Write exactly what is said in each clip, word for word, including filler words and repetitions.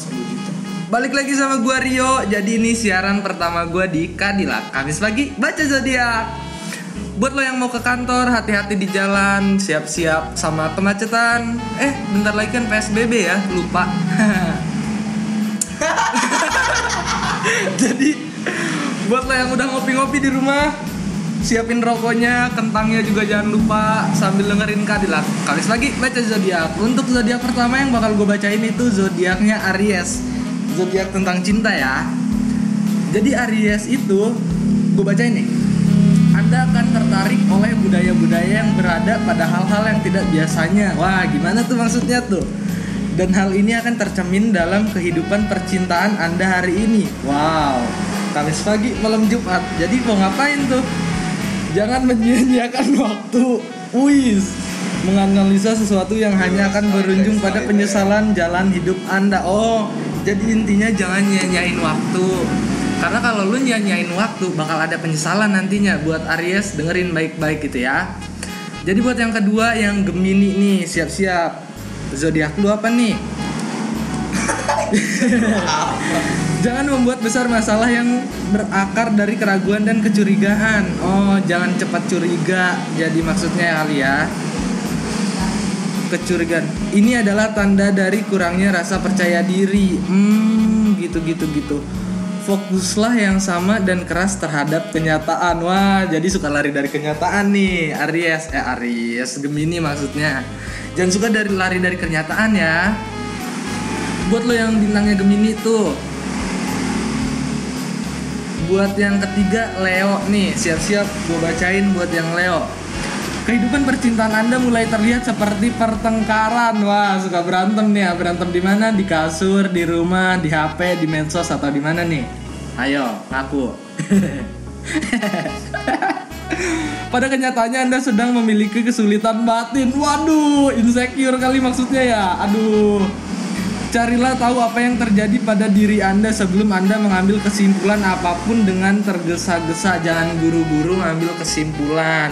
sepuluh juta. Balik lagi sama gua Rio. Jadi ini siaran pertama gua di Kadilan Kalis pagi baca zodiak. Buat lo yang mau ke kantor, hati-hati di jalan, siap-siap sama kemacetan. Eh, bentar lagi kan P S B B ya, lupa. Jadi buat lo yang udah ngopi-ngopi di rumah, siapin rokoknya, kentangnya juga jangan lupa sambil dengerin Kadilan Kalis lagi baca zodiak. Untuk zodiak pertama yang bakal gua bacain itu zodiaknya Aries. Zodiak tentang cinta ya. Jadi Aries itu gue baca ini, Anda akan tertarik oleh budaya-budaya yang berada pada hal-hal yang tidak biasanya. Wah, gimana tuh maksudnya tuh? Dan hal ini akan tercemin dalam kehidupan percintaan Anda hari ini. Wow, Kamis pagi malam Jumat. Jadi mau ngapain tuh? Jangan menyia-nyiakan waktu. Wis, menganalisa sesuatu yang hanya akan berujung pada penyesalan jalan hidup Anda. Oh, jadi intinya jangan nyanyain waktu. Karena kalau lu nyanyain waktu, bakal ada penyesalan nantinya. Buat Aries, dengerin baik-baik gitu ya. Jadi buat yang kedua, yang Gemini nih, siap-siap. Zodiak lu apa nih? Jangan membuat besar masalah yang berakar dari keraguan dan kecurigaan. Oh, jangan cepat curiga. Jadi maksudnya kali ya, kecurigaan ini adalah tanda dari kurangnya rasa percaya diri. Hmm, gitu-gitu gitu. Fokuslah yang sama dan keras terhadap kenyataan. Wah, jadi suka lari dari kenyataan nih Aries. Eh Aries, Gemini maksudnya. Jangan suka dari lari dari kenyataan ya. Buat lo yang bintangnya Gemini tuh. Buat yang ketiga Leo nih, siap-siap gue bacain buat yang Leo. Kehidupan percintaan Anda mulai terlihat seperti pertengkaran. Wah, suka berantem nih ya. Berantem di mana? Di kasur, di rumah, di H P, di medsos, atau di mana nih? Ayo, ngaku. Pada kenyataannya Anda sedang memiliki kesulitan batin. Waduh, insecure kali maksudnya ya. Aduh. Carilah tahu apa yang terjadi pada diri Anda sebelum Anda mengambil kesimpulan apapun dengan tergesa-gesa. Jangan buru-buru ngambil kesimpulan.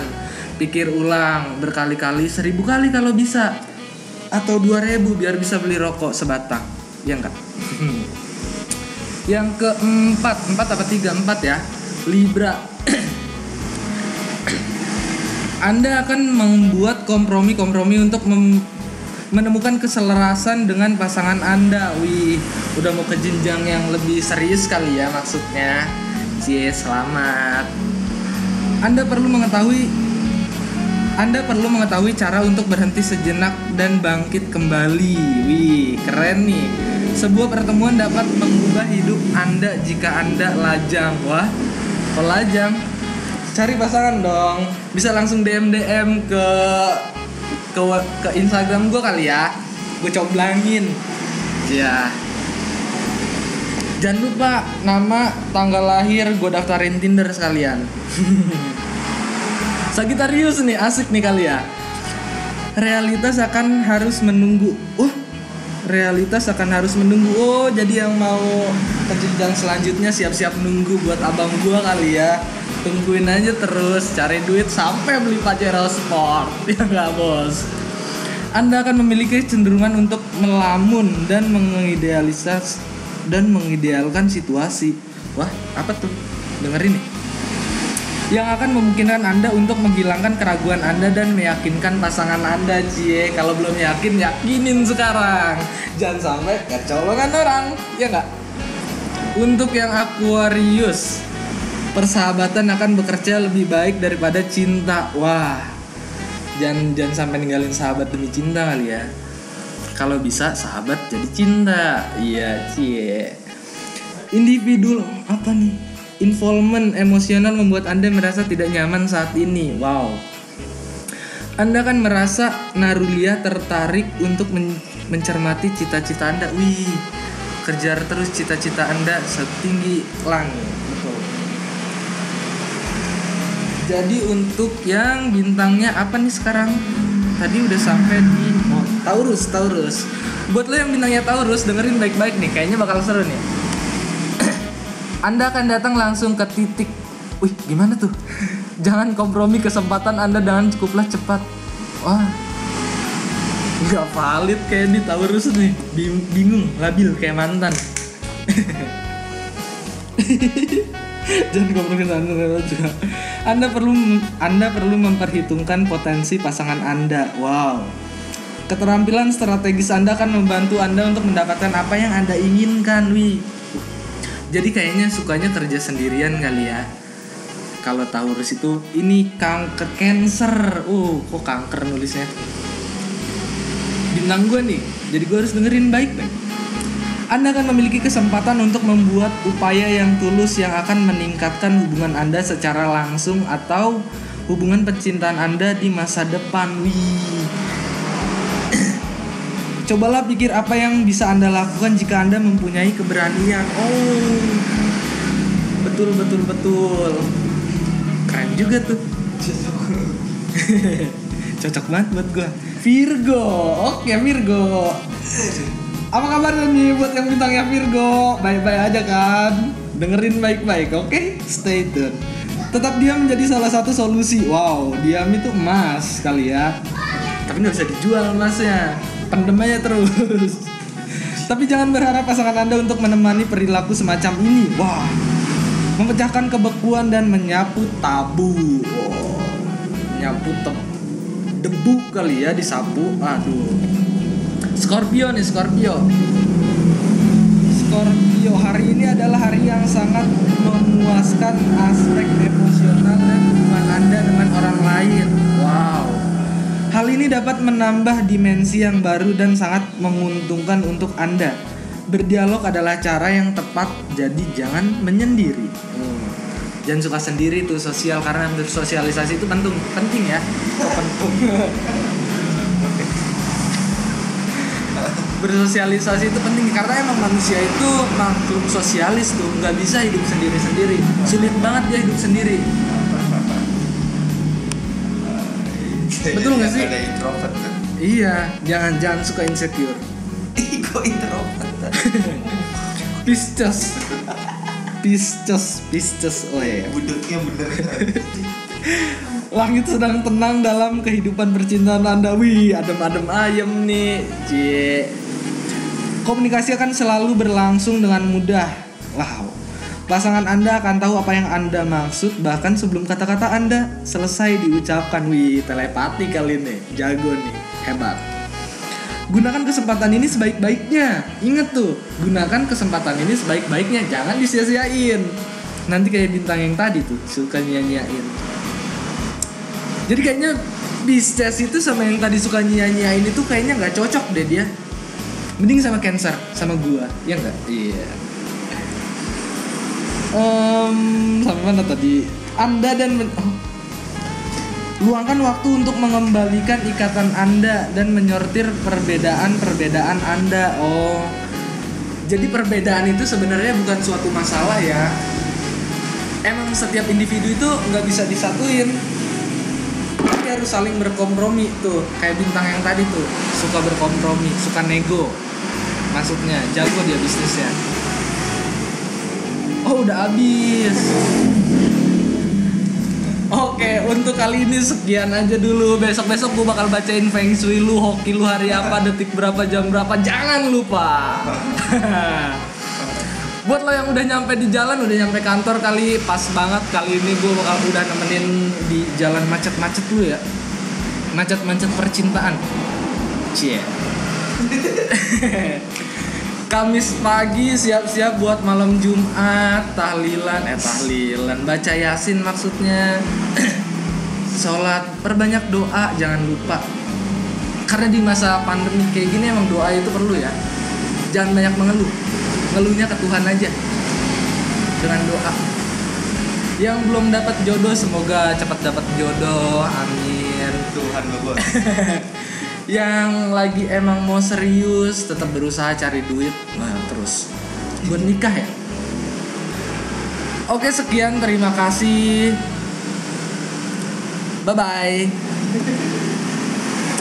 Pikir ulang berkali-kali, seribu kali kalau bisa, atau dua ribu biar bisa beli rokok sebatang, ya enggak? Yang keempat, empat apa tiga empat ya, Libra. Anda akan membuat kompromi-kompromi untuk mem- menemukan keselarasan dengan pasangan Anda. Wih, udah mau ke jenjang yang lebih serius kali ya maksudnya. Cie, selamat. Anda perlu mengetahui Anda perlu mengetahui cara untuk berhenti sejenak dan bangkit kembali. Wih, keren nih. Sebuah pertemuan dapat mengubah hidup Anda jika Anda lajang. Wah, pelajang. Cari pasangan dong. Bisa langsung D M D M ke ke, ke Instagram gue kali ya. Gue coblangin. Ya. Jangan lupa nama, tanggal lahir, gue daftarin Tinder sekalian. Sagitarius nih, asik nih kali ya. Realitas akan harus menunggu. Uh, realitas akan harus menunggu. Oh, jadi yang mau ke jenjang selanjutnya siap-siap nunggu buat abang gua kali ya. Tungguin aja terus, cari duit sampai beli Pajero Sport. Ya enggak, Bos? Anda akan memiliki kecenderungan untuk melamun dan mengidealis dan mengidealkan situasi. Wah, apa tuh? Dengerin nih. Yang akan memungkinkan Anda untuk menghilangkan keraguan Anda dan meyakinkan pasangan Anda. Cie, kalau belum yakin, yakinin sekarang. Jangan sampai kecolongan orang, ya nggak? Untuk yang Aquarius, persahabatan akan bekerja lebih baik daripada cinta. Wah, jangan, jangan sampai ninggalin sahabat demi cinta kali ya. Kalau bisa, sahabat jadi cinta. Iya, cie. Individu loh, apa nih? Involvement emosional membuat Anda merasa tidak nyaman saat ini. Wow. Anda akan merasa narulia tertarik untuk men- mencermati cita-cita Anda. Wih, kejar terus cita-cita Anda setinggi langit. Betul. Jadi untuk yang bintangnya apa nih sekarang? Tadi udah sampai di oh, Taurus, Taurus. Buat lo yang bintangnya Taurus, dengerin baik-baik nih, kayaknya bakal seru nih. Anda akan datang langsung ke titik. Wih, gimana tuh? Jangan kompromi kesempatan Anda dengan cukuplah cepat. Wah, Gak valid kayak di tower rusut nih. Bingung, labil kayak mantan. Jangan kompromikan Anda juga. Anda perlu Anda perlu memperhitungkan potensi pasangan Anda. Wow. Keterampilan strategis Anda akan membantu Anda untuk mendapatkan apa yang Anda inginkan, wi. Jadi kayaknya sukanya kerja sendirian kali ya. Kalau Taurus itu ini kanker cancer. Uh, kok kanker nulisnya. Bintang gue nih. Jadi gue harus dengerin baik-baik. Anda akan memiliki kesempatan untuk membuat upaya yang tulus yang akan meningkatkan hubungan Anda secara langsung atau hubungan percintaan Anda di masa depan. Wih. Cobalah pikir apa yang bisa Anda lakukan jika Anda mempunyai keberanian. Oh. Betul, betul, betul. Keren juga tuh. Cocok banget buat gue. Virgo. Oke, Virgo. Apa kabar nih buat yang bintangnya Virgo? Baik-baik aja kan? Dengerin baik-baik, oke? Okay? Stay tune. Tetap diam menjadi salah satu solusi. Wow, diam itu emas kali ya. Tapi gak bisa dijual emasnya. Pendem aja terus. Tapi jangan berharap pasangan Anda untuk menemani perilaku semacam ini. Wow. Memecahkan kebekuan dan menyapu tabu. Wow. Menyapu te- debu kali ya, disapu. Aduh. Scorpio nih, Scorpio. Scorpio, hari ini adalah hari yang sangat memuaskan aspek emosional dan hubungan Anda dengan orang lain. Wow. Hal ini dapat menambah dimensi yang baru dan sangat menguntungkan untuk Anda. Berdialog adalah cara yang tepat, jadi jangan menyendiri. Hmm. Jangan suka sendiri tuh sosial, karena bersosialisasi itu penting, penting ya. Oh, penting. Bersosialisasi itu penting karena emang manusia itu makhluk sosialis tuh, nggak bisa hidup sendiri-sendiri, sulit banget dia hidup sendiri. Betul nggak sih? Ada introvert kan? Iya, jangan-jangan suka insecure. Iko introvert. Pisces, Pisces, Pisces, oh ya. Budeknya bener. Langit sedang tenang dalam kehidupan percintaan Anda. Wih, adem-adem ayem nih. Cie. Komunikasi akan selalu berlangsung dengan mudah. Wow. Pasangan Anda akan tahu apa yang Anda maksud bahkan sebelum kata-kata Anda selesai diucapkan. Wih, telepati kali ini. Jago nih, hebat. Gunakan kesempatan ini sebaik-baiknya. Ingat tuh, gunakan kesempatan ini sebaik-baiknya. Jangan disia-siain. Nanti kayak bintang yang tadi tuh, suka nyanyiin. Jadi kayaknya Pisces itu sama yang tadi suka nyanyiin itu kayaknya nggak cocok deh dia. Mending sama Cancer, sama gua, ya nggak? Iya. Yeah. Um, sampai mana tadi? Anda dan men- oh. Luangkan waktu untuk mengembalikan ikatan Anda dan menyortir perbedaan-perbedaan Anda. Oh, jadi perbedaan itu sebenarnya bukan suatu masalah ya. Emang setiap individu itu nggak bisa disatuin. Harus saling berkompromi tuh, kayak bintang yang tadi tuh, suka berkompromi, suka nego, maksudnya jago dia bisnisnya. Oh, udah habis. Oke, untuk kali ini sekian aja dulu. Besok-besok gue bakal bacain feng shui lu, hoki lu, hari apa, detik berapa, jam berapa, jangan lupa. Buat lo yang udah nyampe di jalan, udah nyampe kantor kali, pas banget kali ini gue bakal udah nemenin di jalan macet-macet dulu ya. Macet-macet percintaan. Cie. Kamis pagi siap-siap buat malam Jumat, tahlilan, eh tahlilan, baca Yasin maksudnya. Sholat, perbanyak doa, jangan lupa. Karena di masa pandemi kayak gini emang doa itu perlu ya. Jangan banyak mengeluh. Ngeluhnya ke Tuhan aja dengan doa. Yang belum dapat jodoh semoga cepat dapat jodoh, amin. Tuhan gue. Yang lagi emang mau serius tetap berusaha cari duit, nah, terus buat nikah ya. Oke, sekian, terima kasih. Bye bye.